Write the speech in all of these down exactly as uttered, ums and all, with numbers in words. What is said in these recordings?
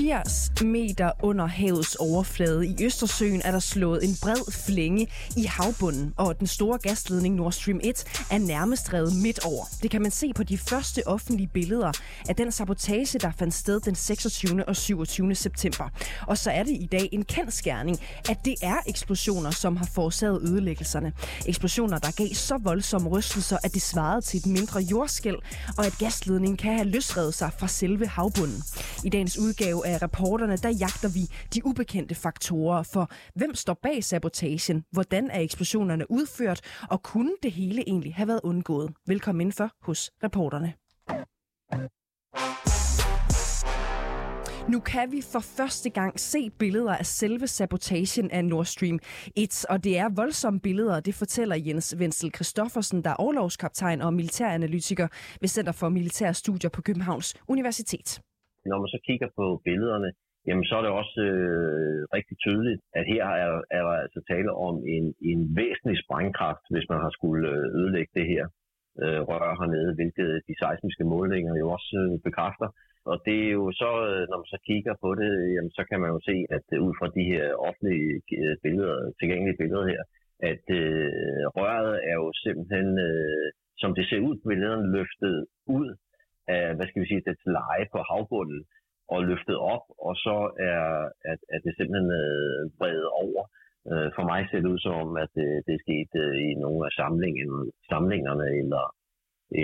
firs meter under havets overflade i Østersøen er der slået en bred flænge i havbunden, og den store gasledning Nord Stream et er nærmest revet midt over. Det kan man se på de første offentlige billeder af den sabotage, der fandt sted den seksogtyvende og syvogtyvende september. Og så er det i dag en kendsgerning, at det er eksplosioner, som har forårsaget ødelæggelserne. Eksplosioner, der gav så voldsomme rystelser, at det svarede til et mindre jordskælv, og at gasledningen kan have løsrevet sig fra selve havbunden. I dagens udgave af Reporterne, der jagter vi de ubekendte faktorer for, hvem står bag sabotagen, hvordan er eksplosionerne udført, og kunne det hele egentlig have været undgået? Velkommen indenfor hos Reporterne. Nu kan vi for første gang se billeder af selve sabotagen af Nord Stream et, og det er voldsomme billeder, det fortæller Jens Wenzel Kristoffersen, der er orlovskaptajn og militæranalytiker ved Center for Militære Studier på Københavns Universitet. Når man så kigger på billederne, jamen så er det også øh, rigtig tydeligt, at her er, er der altså tale om en, en væsentlig sprængkraft, hvis man har skulle ødelægge det her øh, rør hernede, hvilket de seismiske målinger jo også øh, bekræfter. Og det er jo så, når man så kigger på det, jamen så kan man jo se, at ud fra de her offentlige billeder, tilgængelige billeder her, at øh, røret er jo simpelthen, øh, som det ser ud på billederne, løftet ud af, hvad skal vi sige, dets leje på havbunden og løftet op, og så er at, at det simpelthen øh, bredt over. Øh, for mig ser det ud som om, at øh, det er sket øh, i nogle af samlingerne, eller,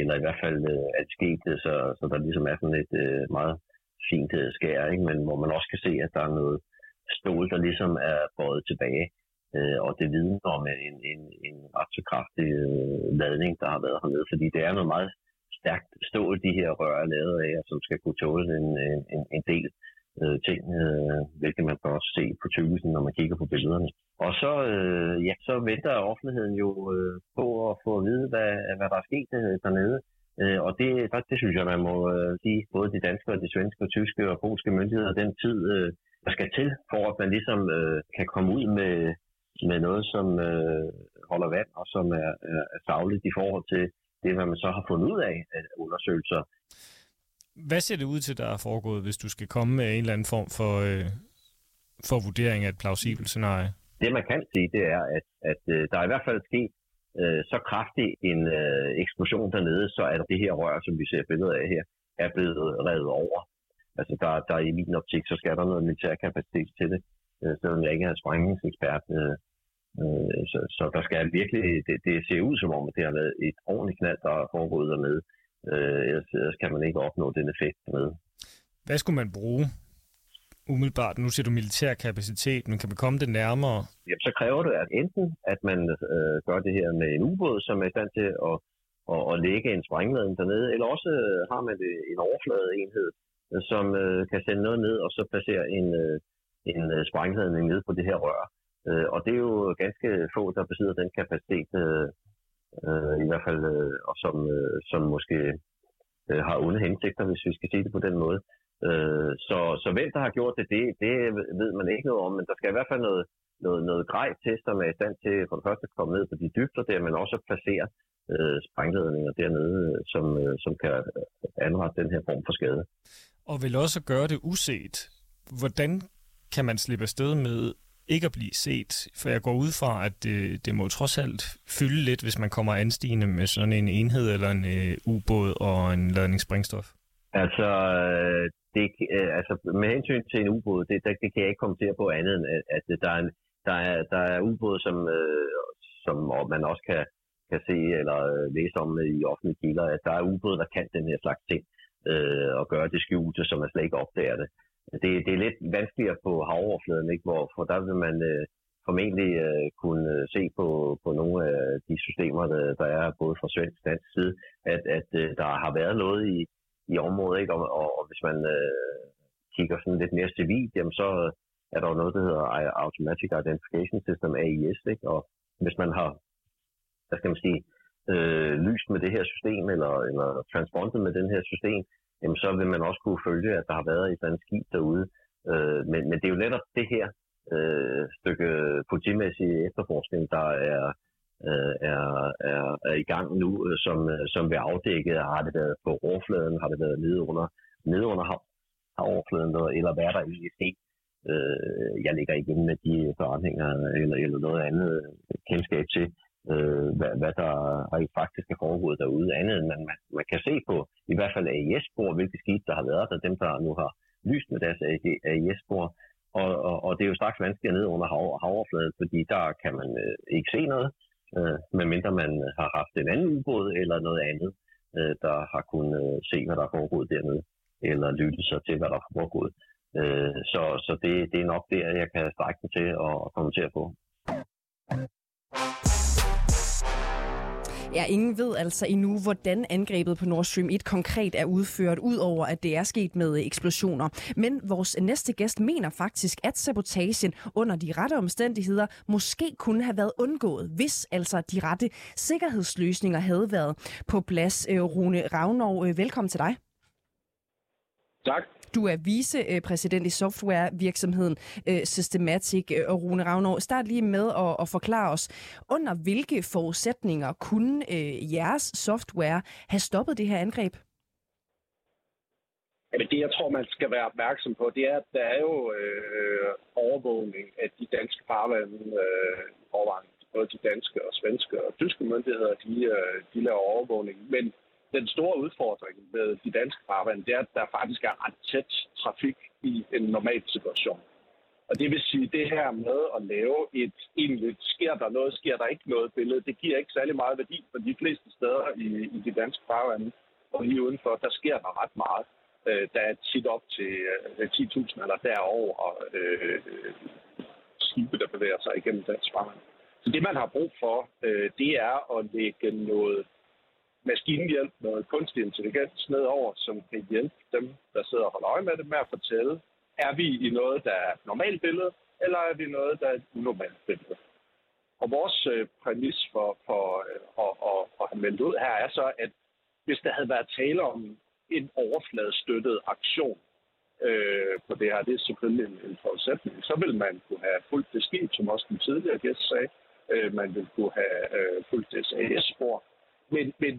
eller i hvert fald øh, at det skete, så, så der ligesom er sådan et øh, meget fint øh, skær, ikke? Men hvor man også kan se, at der er noget stål, der ligesom er bøjet tilbage, øh, og det vidner om en, en, en ret så kraftig øh, ladning, der har været hernede, fordi det er noget meget stærkt stål, de her rør er lavet af, som skal kunne tåle en, en, en del øh, ting, øh, hvilket man kan også se på tykkelsen, når man kigger på billederne. Og så, øh, ja, så venter offentligheden jo øh, på at få at vide, hvad, hvad der er sket dernede. Øh, og det, der, det synes jeg, man må øh, sige, både de danske, og de svenske, og tyske og polske myndigheder, den tid, øh, der skal til, for at man ligesom øh, kan komme ud med, med noget, som øh, holder vand, og som er, er, er sagligt i forhold til det, hvad man så har fundet ud af, af undersøgelser. Hvad ser det ud til, der er foregået, hvis du skal komme med en eller anden form for, øh, for vurdering af et plausibelt scenarie? Det, man kan sige, det er, at, at øh, der er i hvert fald sket øh, så kraftig en øh, eksplosion dernede, så at det her rør, som vi ser billeder af her, er blevet revet over. Altså, der, der i min optik, så skal der noget militær kapacitet til det, øh, selvom jeg ikke er sprængningsekspert. Øh, Så, så der skal virkelig, det, det ser ud som om, at det har været et ordentligt knald, der er foregået dernede. Øh, ellers, ellers kan man ikke opnå den effekt med. Hvad skulle man bruge umiddelbart? Nu siger du militær kapacitet, men kan man komme det nærmere? Jamen, så kræver det at enten, at man øh, gør det her med en ubåd, som er i stand til at, at, at lægge en sprængladning dernede, eller også øh, har man det, en overfladeenhed, som øh, kan sende noget ned og så placere en, øh, en sprængladning ned på det her rør. Og det er jo ganske få, der besidder den kapacitet, øh, i hvert fald, øh, og som, øh, som måske øh, har onde hensigter, hvis vi skal sige det på den måde. Øh, så, så hvem der har gjort det, det, det ved man ikke noget om, men der skal i hvert fald noget, noget, noget grej til, som er i stand til for det første at komme ned på de dybder der, men også at placere øh, sprængledninger dernede, som, øh, som kan anrette den her form for skade. Og vil også gøre det uset. Hvordan kan man slippe afsted med ikke at blive set, for jeg går ud fra, at det, det må trods alt fylde lidt, hvis man kommer anstigende med sådan en enhed eller en øh, ubåd og en ladningssprængstof? Altså, det, altså, med hensyn til en ubåd, det, det, det kan jeg ikke kommentere på andet end, at der er, en, der er, der er ubåd, som, øh, som man også kan, kan se eller læse om i offentlige kilder, at der er ubåd, der kan den her slags ting øh, og gøre det skjulte, som man slet ikke opdager det. Det, det er lidt vanskeligere på havoverfladen, ikke? Hvor, for der vil man øh, formentlig øh, kunne se på, på nogle af de systemer, der, der er både fra svensk og dansk side, at, at øh, der har været noget i, i området. Ikke? Og, og, og hvis man øh, kigger sådan lidt mere civilt, jamen så er der jo noget, der hedder Automatic Identification System, A I S, ikke? Og hvis man har, hvad skal man sige, øh, lyst med det her system, eller, eller transpondet med den her system, jamen så vil man også kunne følge, at der har været et eller andet skib derude. Øh, men, men det er jo netop det her øh, stykke politimæssig efterforskning, der er, øh, er, er, er i gang nu, som, som vil afdække, har det været på overfladen, har det været nede under, nede under hav, havoverfladen, eller hvad der egentlig er sket. Øh, jeg ligger ikke inde med de forretninger eller, eller noget andet kendskab til, øh, hvad, hvad der rent faktisk er foregået derude, andet end man, man, man kan se på, i hvert fald A I S-spor, hvilke skib der har været der, dem der nu har lyst med deres A I S-spor, og, og, og det er jo straks vanskeligere ned under hav- havoverfladen, fordi der kan man øh, ikke se noget, øh, medmindre man har haft en anden ubåd eller noget andet, øh, der har kunnet øh, se, hvad der er foregået dernede, eller lytte sig til, hvad der er foregået. Så, så det, det er nok der, jeg kan strække mig til og, og kommentere på. Ja, ingen ved altså endnu, hvordan angrebet på Nord Stream et konkret er udført, udover at det er sket med eksplosioner. Men vores næste gæst mener faktisk, at sabotagen under de rette omstændigheder måske kunne have været undgået, hvis altså de rette sikkerhedsløsninger havde været på plads. Rune Ravnov, velkommen til dig. Tak. Du er vicepræsident i softwarevirksomheden Systematic. Og Rune Ravnård, start lige med at, at forklare os, under hvilke forudsætninger kunne øh, jeres software have stoppet det her angreb? Jamen det, jeg tror, man skal være opmærksom på, det er, at der er jo øh, overvågning af de danske farvande øh, overvågning. Både de danske og svenske og tyske myndigheder, de, øh, de laver overvågning, men den store udfordring med de danske farvande, det er, at der faktisk er ret tæt trafik i en normal situation. Og det vil sige, at det her med at lave et egentlig sker der noget, sker der ikke noget billede, det giver ikke særlig meget værdi for de fleste steder i, i de danske farvande. Og lige udenfor, der sker der ret meget. Øh, der er tit op til øh, ti tusind eller derover og øh, skibe, der bevæger sig igennem dansk farvand. Så det, man har brug for, øh, det er at lægge noget maskinhjælp, noget kunstig intelligens nedover, som kan hjælpe dem, der sidder og holder øje med det, med at fortælle, er vi i noget, der er et normalt billede, eller er vi i noget, der er et unormalt billede. Og vores øh, præmis for, for øh, at, at, at have meldt ud her er så, at hvis der havde været tale om en overfladestøttet aktion øh, på det her, det er selvfølgelig en, en forudsætning, så ville man kunne have fulgt det skib, som også den tidligere gæst sagde, øh, man ville kunne have øh, fulgt det A S-spor, men, men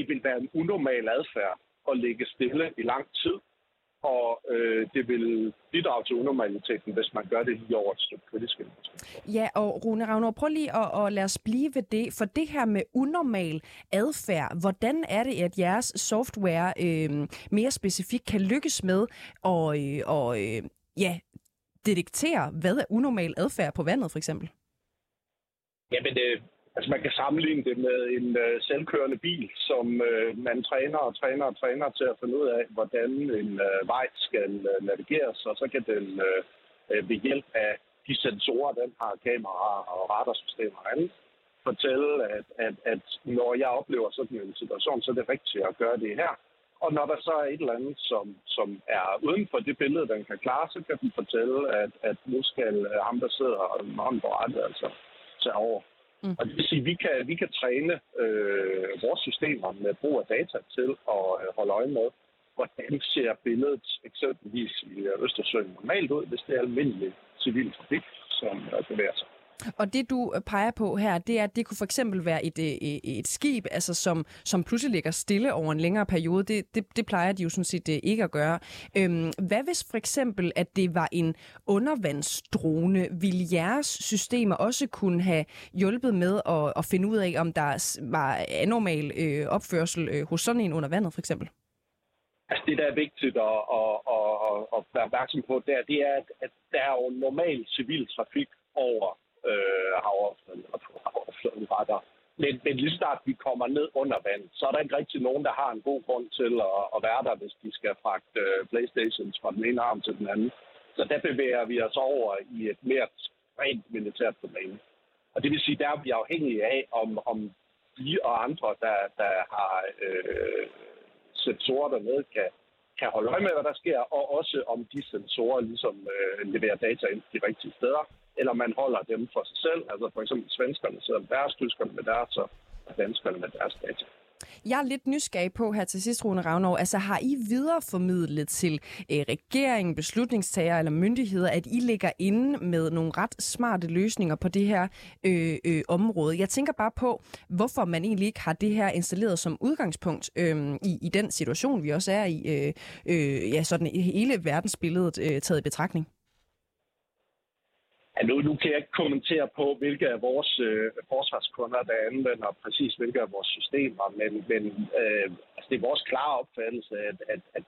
det vil være en unormal adfærd at ligge stille i lang tid, og øh, det vil bidrage til unormaliteten, hvis man gør det lige over et stykke kritisk. Ja, og Rune Ravnård, prøv lige at, at lade os blive ved det, for det her med unormal adfærd, hvordan er det, at jeres software øh, mere specifikt kan lykkes med at øh, og, øh, ja, detektere, hvad er unormal adfærd på vandet, for eksempel? Jamen, øh... altså man kan sammenligne det med en øh, selvkørende bil, som øh, man træner og træner og træner til at finde ud af, hvordan en øh, vej skal øh, navigeres, og så kan den øh, ved hjælp af de sensorer, den har, kameraer og radarsystemer og andet, fortælle, at, at, at når jeg oplever sådan en situation, så er det rigtigt at gøre det her. Og når der så er et eller andet, som, som er uden for det billede, den kan klare, så kan den fortælle, at, at nu skal øh, ham, der sidder med hånden på rettet, altså tage over. Mm. Og det vil sige, at vi kan, vi kan træne øh, vores systemer med brug af data til at øh, holde øje med, hvordan ser billedet eksempelvis i Østersøen normalt ud, hvis det er almindelig civil trafik, som øh, bevæger sig. Og det, du peger på her, det er, at det kunne for eksempel være et, et, et skib, altså som, som pludselig ligger stille over en længere periode. Det, det, det plejer de jo sådan set ikke at gøre. Øhm, hvad hvis for eksempel, at det var en undervandsdrone? Ville jeres systemer også kunne have hjulpet med at, at finde ud af, om der var anormal øh, opførsel øh, hos sådan en under vandet, for eksempel? Altså det, der er vigtigt at, at, at, at, at være opmærksom på, der, det er, at der er jo normal civil trafik over Øh, havoverfladen og på havoverfladen retter. Men, men lige snart vi kommer ned under vand, så er der ikke rigtig nogen, der har en god grund til at, at være der, hvis de skal fragte øh, Playstations fra den ene arm til den anden. Så der bevæger vi os over i et mere rent militært domæne. Og det vil sige, der er vi afhængige af, om, om vi og andre, der, der har øh, sensorer dernede, kan, kan holde øje med, hvad der sker, og også om de sensorer ligesom øh, leverer data ind de rigtige steder, eller man holder dem for sig selv. Altså for eksempel svenskerne sidder med deres, tyskerne med deres, og danskerne med deres data. Jeg er lidt nysgerrig på her til sidst, Rune Ravnård. Altså har I videreformidlet til øh, regeringen, beslutningstagere eller myndigheder, at I ligger inde med nogle ret smarte løsninger på det her øh, øh, område? Jeg tænker bare på, hvorfor man egentlig ikke har det her installeret som udgangspunkt øh, i, i den situation, vi også er i. Øh, øh, ja, sådan hele verdensbilledet øh, taget i betragtning. Ja, nu, nu kan jeg ikke kommentere på, hvilke af vores øh, forsvarskunder, der anvender præcis hvilke af vores systemer, men, men øh, altså, det er vores klare opfattelse, at, at, at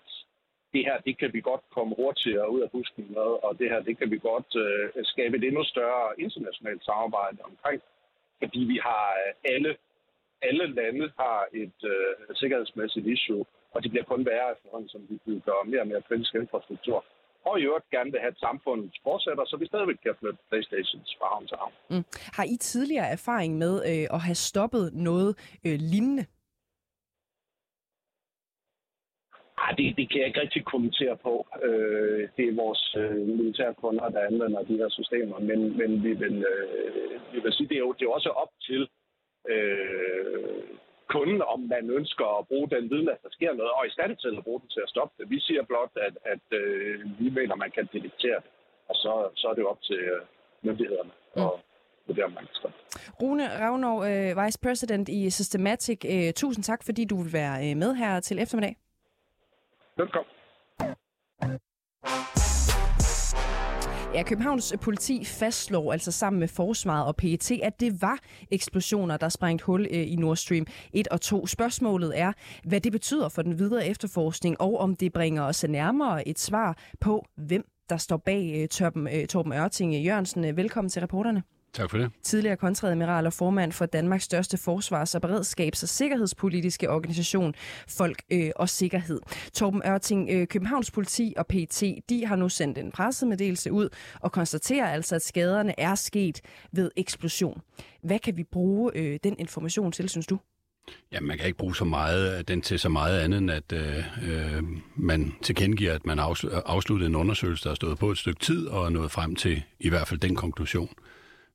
det her, det kan vi godt komme hurtigere ud af busken med, og det her, det kan vi godt øh, skabe et endnu større internationalt samarbejde omkring, fordi vi har alle, alle lande har et øh, sikkerhedsmæssigt issue, og det bliver kun værre efterhånden, som vi bygger mere og mere kritisk infrastruktur. Og i øvrigt gerne vil have, at samfundet fortsætter, så vi stadigvæk kan flytte Playstations fra havn til havn. Mm. Har I tidligere erfaring med øh, at have stoppet noget øh, lignende? Ej, det, det kan jeg ikke rigtig kommentere på. Øh, det er vores øh, militære kunder, der anvender de her systemer, men, men vi, vil, øh, vi vil sige, det er jo det er også op til øh, kunden, om man ønsker at bruge den viden, at der sker noget, og i stand til at bruge den til at stoppe det. Vi siger blot, at, at, at øh, vi mener, man kan detektere det, og så, så er det jo op til øh, myndighederne og mm. det, om man kan stoppe. Rune Ravnov, øh, Vice President i Systematic, øh, tusind tak, fordi du vil være øh, med her til eftermiddag. Velkommen. Ja, Københavns politi fastslår altså sammen med forsvaret og P E T, at det var eksplosioner, der sprængte hul i Nord Stream et og to. Spørgsmålet er, hvad det betyder for den videre efterforskning, og om det bringer os nærmere et svar på, hvem der står bag Torben, Torben Ørting Jørgensen. Velkommen til reporterne. Tak for det. Tidligere kontreadmiral og formand for Danmarks største forsvars- og beredskabs- og sikkerhedspolitiske organisation, Folk øh, og Sikkerhed. Torben Ørting, øh, Københavns Politi og P E T, de har nu sendt en pressemeddelelse ud og konstaterer altså, at skaderne er sket ved eksplosion. Hvad kan vi bruge øh, den information til, synes du? Ja, man kan ikke bruge så meget af den til så meget andet, end at øh, man tilkendegiver, at man har afsluttet en undersøgelse, der har stået på et stykke tid og er nået frem til i hvert fald den konklusion.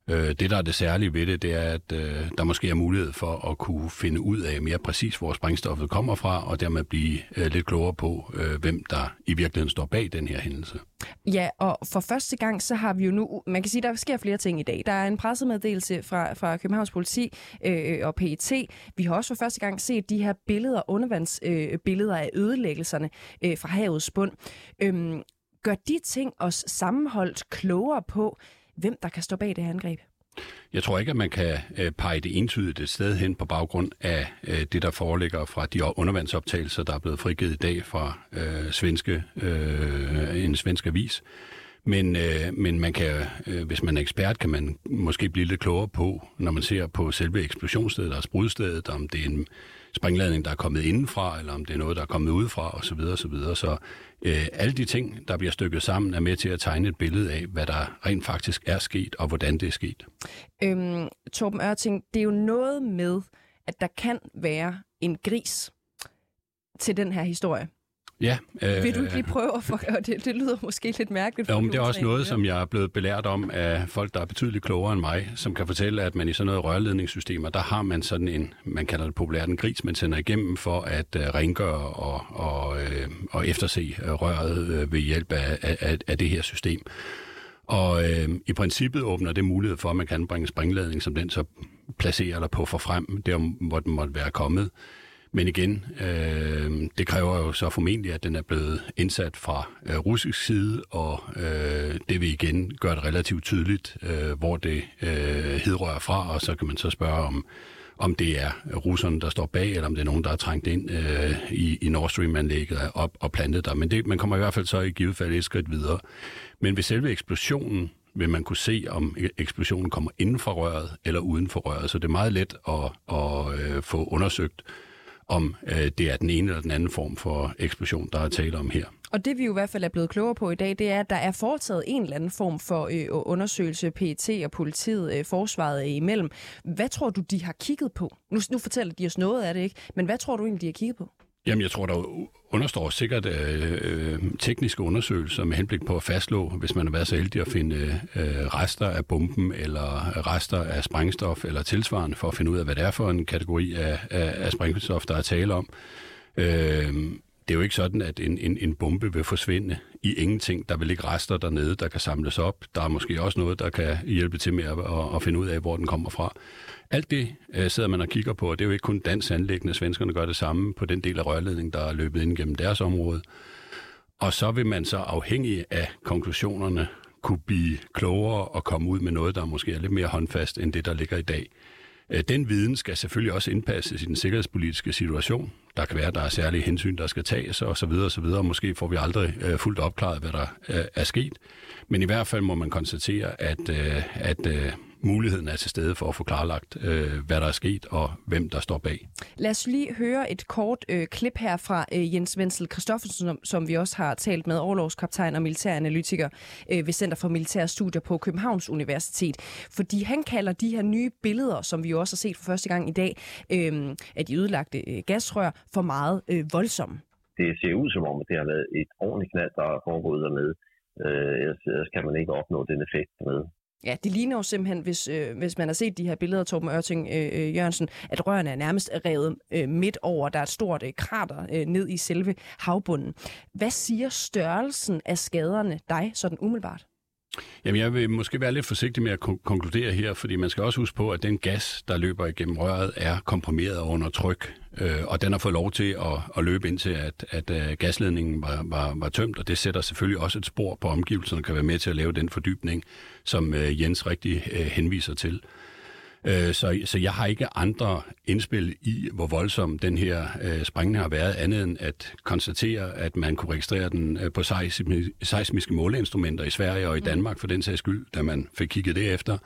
Det, der er det særlige ved det, det er, at øh, der måske er mulighed for at kunne finde ud af mere præcis, hvor sprængstoffet kommer fra, og dermed blive øh, lidt klogere på, øh, hvem der i virkeligheden står bag den her hændelse. Ja, og for første gang, så har vi jo nu... Man kan sige, der sker flere ting i dag. Der er en pressemeddelelse fra, fra Københavns Politi øh, og P E T. Vi har også for første gang set de her billeder, undervandsbilleder øh, af ødelæggelserne øh, fra havets bund. Øhm, gør de ting os sammenholdt klogere på, hvem der kan stå bag det her angreb? Jeg tror ikke, at man kan øh, pege det entydigt et sted hen på baggrund af øh, det, der foreligger fra de undervandsoptagelser, der er blevet frigivet i dag fra øh, svenske, øh, en svensk avis. Men, øh, men man kan, øh, hvis man er ekspert, kan man måske blive lidt klogere på, når man ser på selve eksplosionsstedet og sprudstedet, om det er en sprængladning, der er kommet indenfra, eller om det er noget, der er kommet udefra, osv. osv. Så øh, alle de ting, der bliver stykket sammen, er med til at tegne et billede af, hvad der rent faktisk er sket, og hvordan det er sket. Øhm, Torben Ørting, det er jo noget med, at der kan være en gris til den her historie. Ja, øh, Vil du ikke lige prøve at forklare det? Det lyder måske lidt mærkeligt. Jo, men det er også noget, som jeg er blevet belært om af folk, der er betydeligt klogere end mig, som kan fortælle, at man i sådan noget rørledningssystemer, der har man sådan en, man kalder det populært en gris, man sender igennem for at uh, rengøre og, og, uh, og efterse røret uh, ved hjælp af, af, af det her system. Og øh, i princippet åbner det mulighed for, at man kan bringe sprængladning, som den så placerer eller puffer frem, der hvor den måtte være kommet. Men igen, øh, det kræver jo så formentlig, at den er blevet indsat fra øh, russisk side, og øh, det vil igen gøre det relativt tydeligt, øh, hvor det øh, hedrører fra, og så kan man så spørge om, om det er russerne, der står bag, eller om det er nogen, der er trængt ind øh, i, i Nord Stream-anlægget op og plantet der. Men det, man kommer i hvert fald så i givet fald et skridt videre. Men ved selve eksplosionen vil man kunne se, om eksplosionen kommer inden for røret eller uden for røret, så det er meget let at, at, at få undersøgt, om øh, det er den ene eller den anden form for eksplosion, der er tale om her. Og det vi jo i hvert fald er blevet klogere på i dag, det er, at der er foretaget en eller anden form for øh, undersøgelse, P E T og politiet, øh, forsvaret øh, imellem. Hvad tror du, de har kigget på? Nu, nu fortæller de os noget af det, ikke? Men hvad tror du egentlig, de har kigget på? Jamen, jeg tror, der understår sikkert øh, tekniske undersøgelser med henblik på at fastslå, hvis man har været så heldig at finde øh, rester af bomben, eller rester af sprængstof, eller tilsvarende, for at finde ud af, hvad det er for en kategori af, af, af sprængstof, der er tale om. Øh, det er jo ikke sådan, at en, en, en bombe vil forsvinde i ingenting. Der vil ikke rester dernede, der kan samles op. Der er måske også noget, der kan hjælpe til med at, at, at finde ud af, hvor den kommer fra. Alt det øh, sidder man og kigger på, og det er jo ikke kun dansk anliggende. Svenskerne gør det samme på den del af rørledningen, der er løbet ind gennem deres område. Og så vil man så afhængig af konklusionerne kunne blive klogere og komme ud med noget, der måske er lidt mere håndfast end det, der ligger i dag. Øh, den viden skal selvfølgelig også indpasses i den sikkerhedspolitiske situation. Der kan være, der er særlige hensyn, der skal tages osv. osv. Måske får vi aldrig øh, fuldt opklaret, hvad der øh, er sket. Men i hvert fald må man konstatere, at... Øh, at øh, Muligheden er til stede for at få klarlagt, øh, hvad der er sket og hvem der står bag. Lad os lige høre et kort øh, klip her fra øh, Jens Wenzel Kristoffersen, som, som vi også har talt med, orlovskaptajn og militæranalytiker øh, ved Center for Militære Studier på Københavns Universitet. Fordi han kalder de her nye billeder, som vi jo også har set for første gang i dag, øh, af de ødelagte øh, gasrør, for meget øh, voldsomme. Det ser ud som om, at det har været et ordentligt knald, der er foregået dernede. Øh, ellers, ellers kan man ikke opnå den effekt dernede. Ja, det ligner jo simpelthen, hvis, øh, hvis man har set de her billeder, Torben Ørting øh, Jørgensen, at rørene er nærmest revet øh, midt over. Der er et stort øh, krater øh, ned i selve havbunden. Hvad siger størrelsen af skaderne dig sådan umiddelbart? Jamen, jeg vil måske være lidt forsigtig med at kon- konkludere her, fordi man skal også huske på, at den gas, der løber igennem røret, er komprimeret under tryk, øh, og den har fået lov til at, at løbe indtil, at, at øh, gasledningen var, var, var tømt, og det sætter selvfølgelig også et spor på omgivelserne, og kan være med til at lave den fordybning, som øh, Jens rigtig øh, henviser til. Øh, så, så jeg har ikke andre indspil i, hvor voldsom den her øh, sprængning har været, andet end at konstatere, at man kunne registrere den øh, på seismiske måleinstrumenter i Sverige og i Danmark, for den sags skyld, da man fik kigget det efter.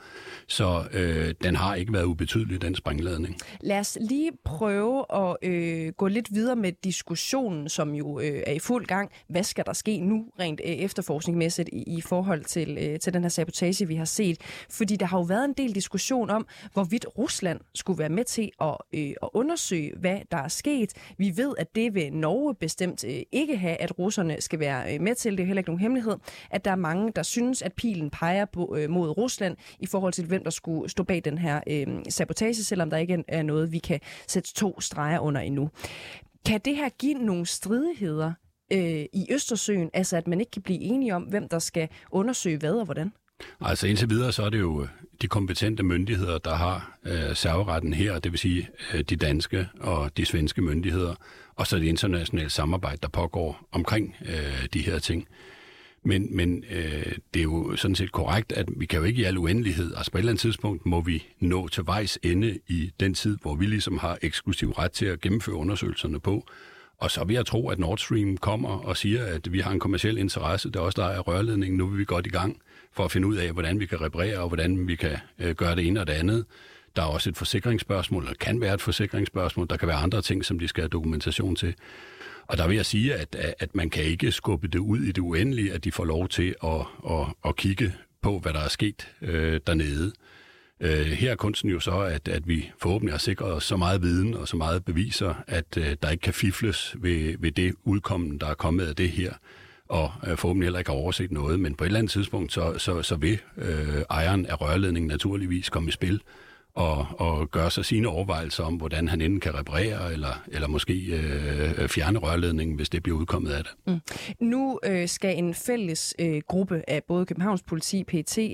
Så øh, den har ikke været ubetydelig, den sprængladning. Lad os lige prøve at øh, gå lidt videre med diskussionen, som jo øh, er i fuld gang. Hvad skal der ske nu rent øh, efterforskningsmæssigt i, i forhold til, øh, til den her sabotage, vi har set? Fordi der har jo været en del diskussion om, hvorvidt Rusland skulle være med til at, øh, at undersøge, hvad der er sket. Vi ved, at det vil Norge bestemt øh, ikke have, at russerne skal være øh, med til. Det er heller ikke nogen hemmelighed, at der er mange, der synes, at pilen peger på, øh, mod Rusland i forhold til, hvem der skulle stå bag den her øh, sabotage, selvom der ikke er noget, vi kan sætte to streger under endnu. Kan det her give nogle stridigheder øh, i Østersøen, altså at man ikke kan blive enige om, hvem der skal undersøge hvad og hvordan? Altså indtil videre, så er det jo de kompetente myndigheder, der har øh, serveretten her, det vil sige øh, de danske og de svenske myndigheder, og så det internationale samarbejde, der pågår omkring øh, de her ting. Men, men øh, det er jo sådan set korrekt, at vi kan jo ikke i al uendelighed, altså på et eller andet tidspunkt må vi nå til vejs ende i den tid, hvor vi ligesom har eksklusiv ret til at gennemføre undersøgelserne på. Og så vil jeg tro, at Nord Stream kommer og siger, at vi har en kommerciel interesse, der også der er rørledningen, nu vil vi godt i gang for at finde ud af, hvordan vi kan reparere og hvordan vi kan øh, gøre det ene og det andet. Der er også et forsikringsspørgsmål, der kan være et forsikringsspørgsmål, der kan være andre ting, som de skal have dokumentation til. Og der vil jeg sige, at, at man kan ikke skubbe det ud i det uendelige, at de får lov til at, at, at kigge på, hvad der er sket øh, dernede. Her er kunsten jo så, at, at vi forhåbentlig har sikret os så meget viden og så meget beviser, at, at der ikke kan fifles ved, ved det udkommen, der er kommet af det her, og forhåbentlig heller ikke har overset noget. Men på et eller andet tidspunkt, så, så, så vil øh, ejeren af rørledningen naturligvis komme i spil og, og gøre sig sine overvejelser om, hvordan han enten kan reparere eller, eller måske øh, fjerne rørledningen, hvis det bliver udkommet af det. Mm. Nu øh, skal en fælles øh, gruppe af både Københavns Politi, P E T øh,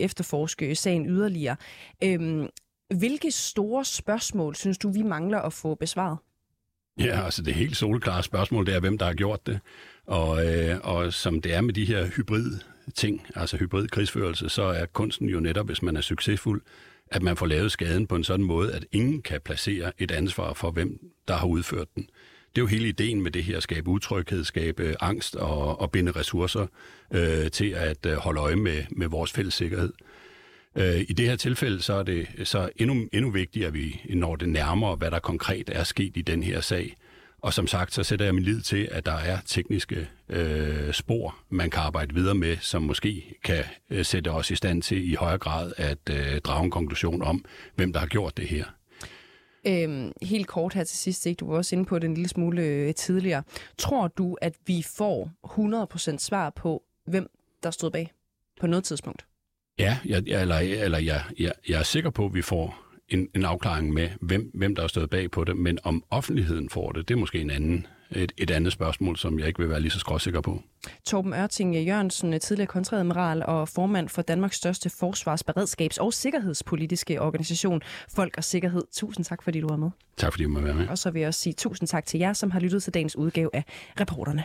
efterforske sagen yderligere. Øhm, hvilke store spørgsmål synes du, vi mangler at få besvaret? Ja, altså det helt soleklare spørgsmål, det er, hvem der har gjort det. Og, øh, og som det er med de her hybrid ting, altså hybrid krigsførelse, så er kunsten jo netop, hvis man er succesfuld, at man får lavet skaden på en sådan måde, at ingen kan placere et ansvar for, hvem der har udført den. Det er jo hele ideen med det her, at skabe utryghed, skabe angst og, og binde ressourcer øh, til at holde øje med, med vores fælles sikkerhed. Øh, I det her tilfælde så er det så endnu, endnu vigtigere, at vi når det nærmere, hvad der konkret er sket i den her sag. Og som sagt, så sætter jeg min lid til, at der er tekniske øh, spor, man kan arbejde videre med, som måske kan øh, sætte os i stand til i højere grad at øh, drage en konklusion om, hvem der har gjort det her. Øhm, helt kort her til sidst, ikke? Du var også inde på det en lille smule øh, tidligere. Tror du, at vi får hundrede procent svar på, hvem der stod bag på noget tidspunkt? Ja, jeg, eller, eller jeg, jeg, jeg er sikker på, at vi får en, en afklaring med, hvem, hvem der har stået bag på det, men om offentligheden får det, det er måske en anden, et, et andet spørgsmål, som jeg ikke vil være lige så skråsikker på. Torben Ørting Jørgensen, tidligere kontreadmiral og formand for Danmarks største forsvarsberedskabs- og sikkerhedspolitiske organisation, Folk og Sikkerhed. Tusind tak, fordi du var med. Tak, fordi du måtte være med. Og så vil jeg også sige tusind tak til jer, som har lyttet til dagens udgave af Reporterne.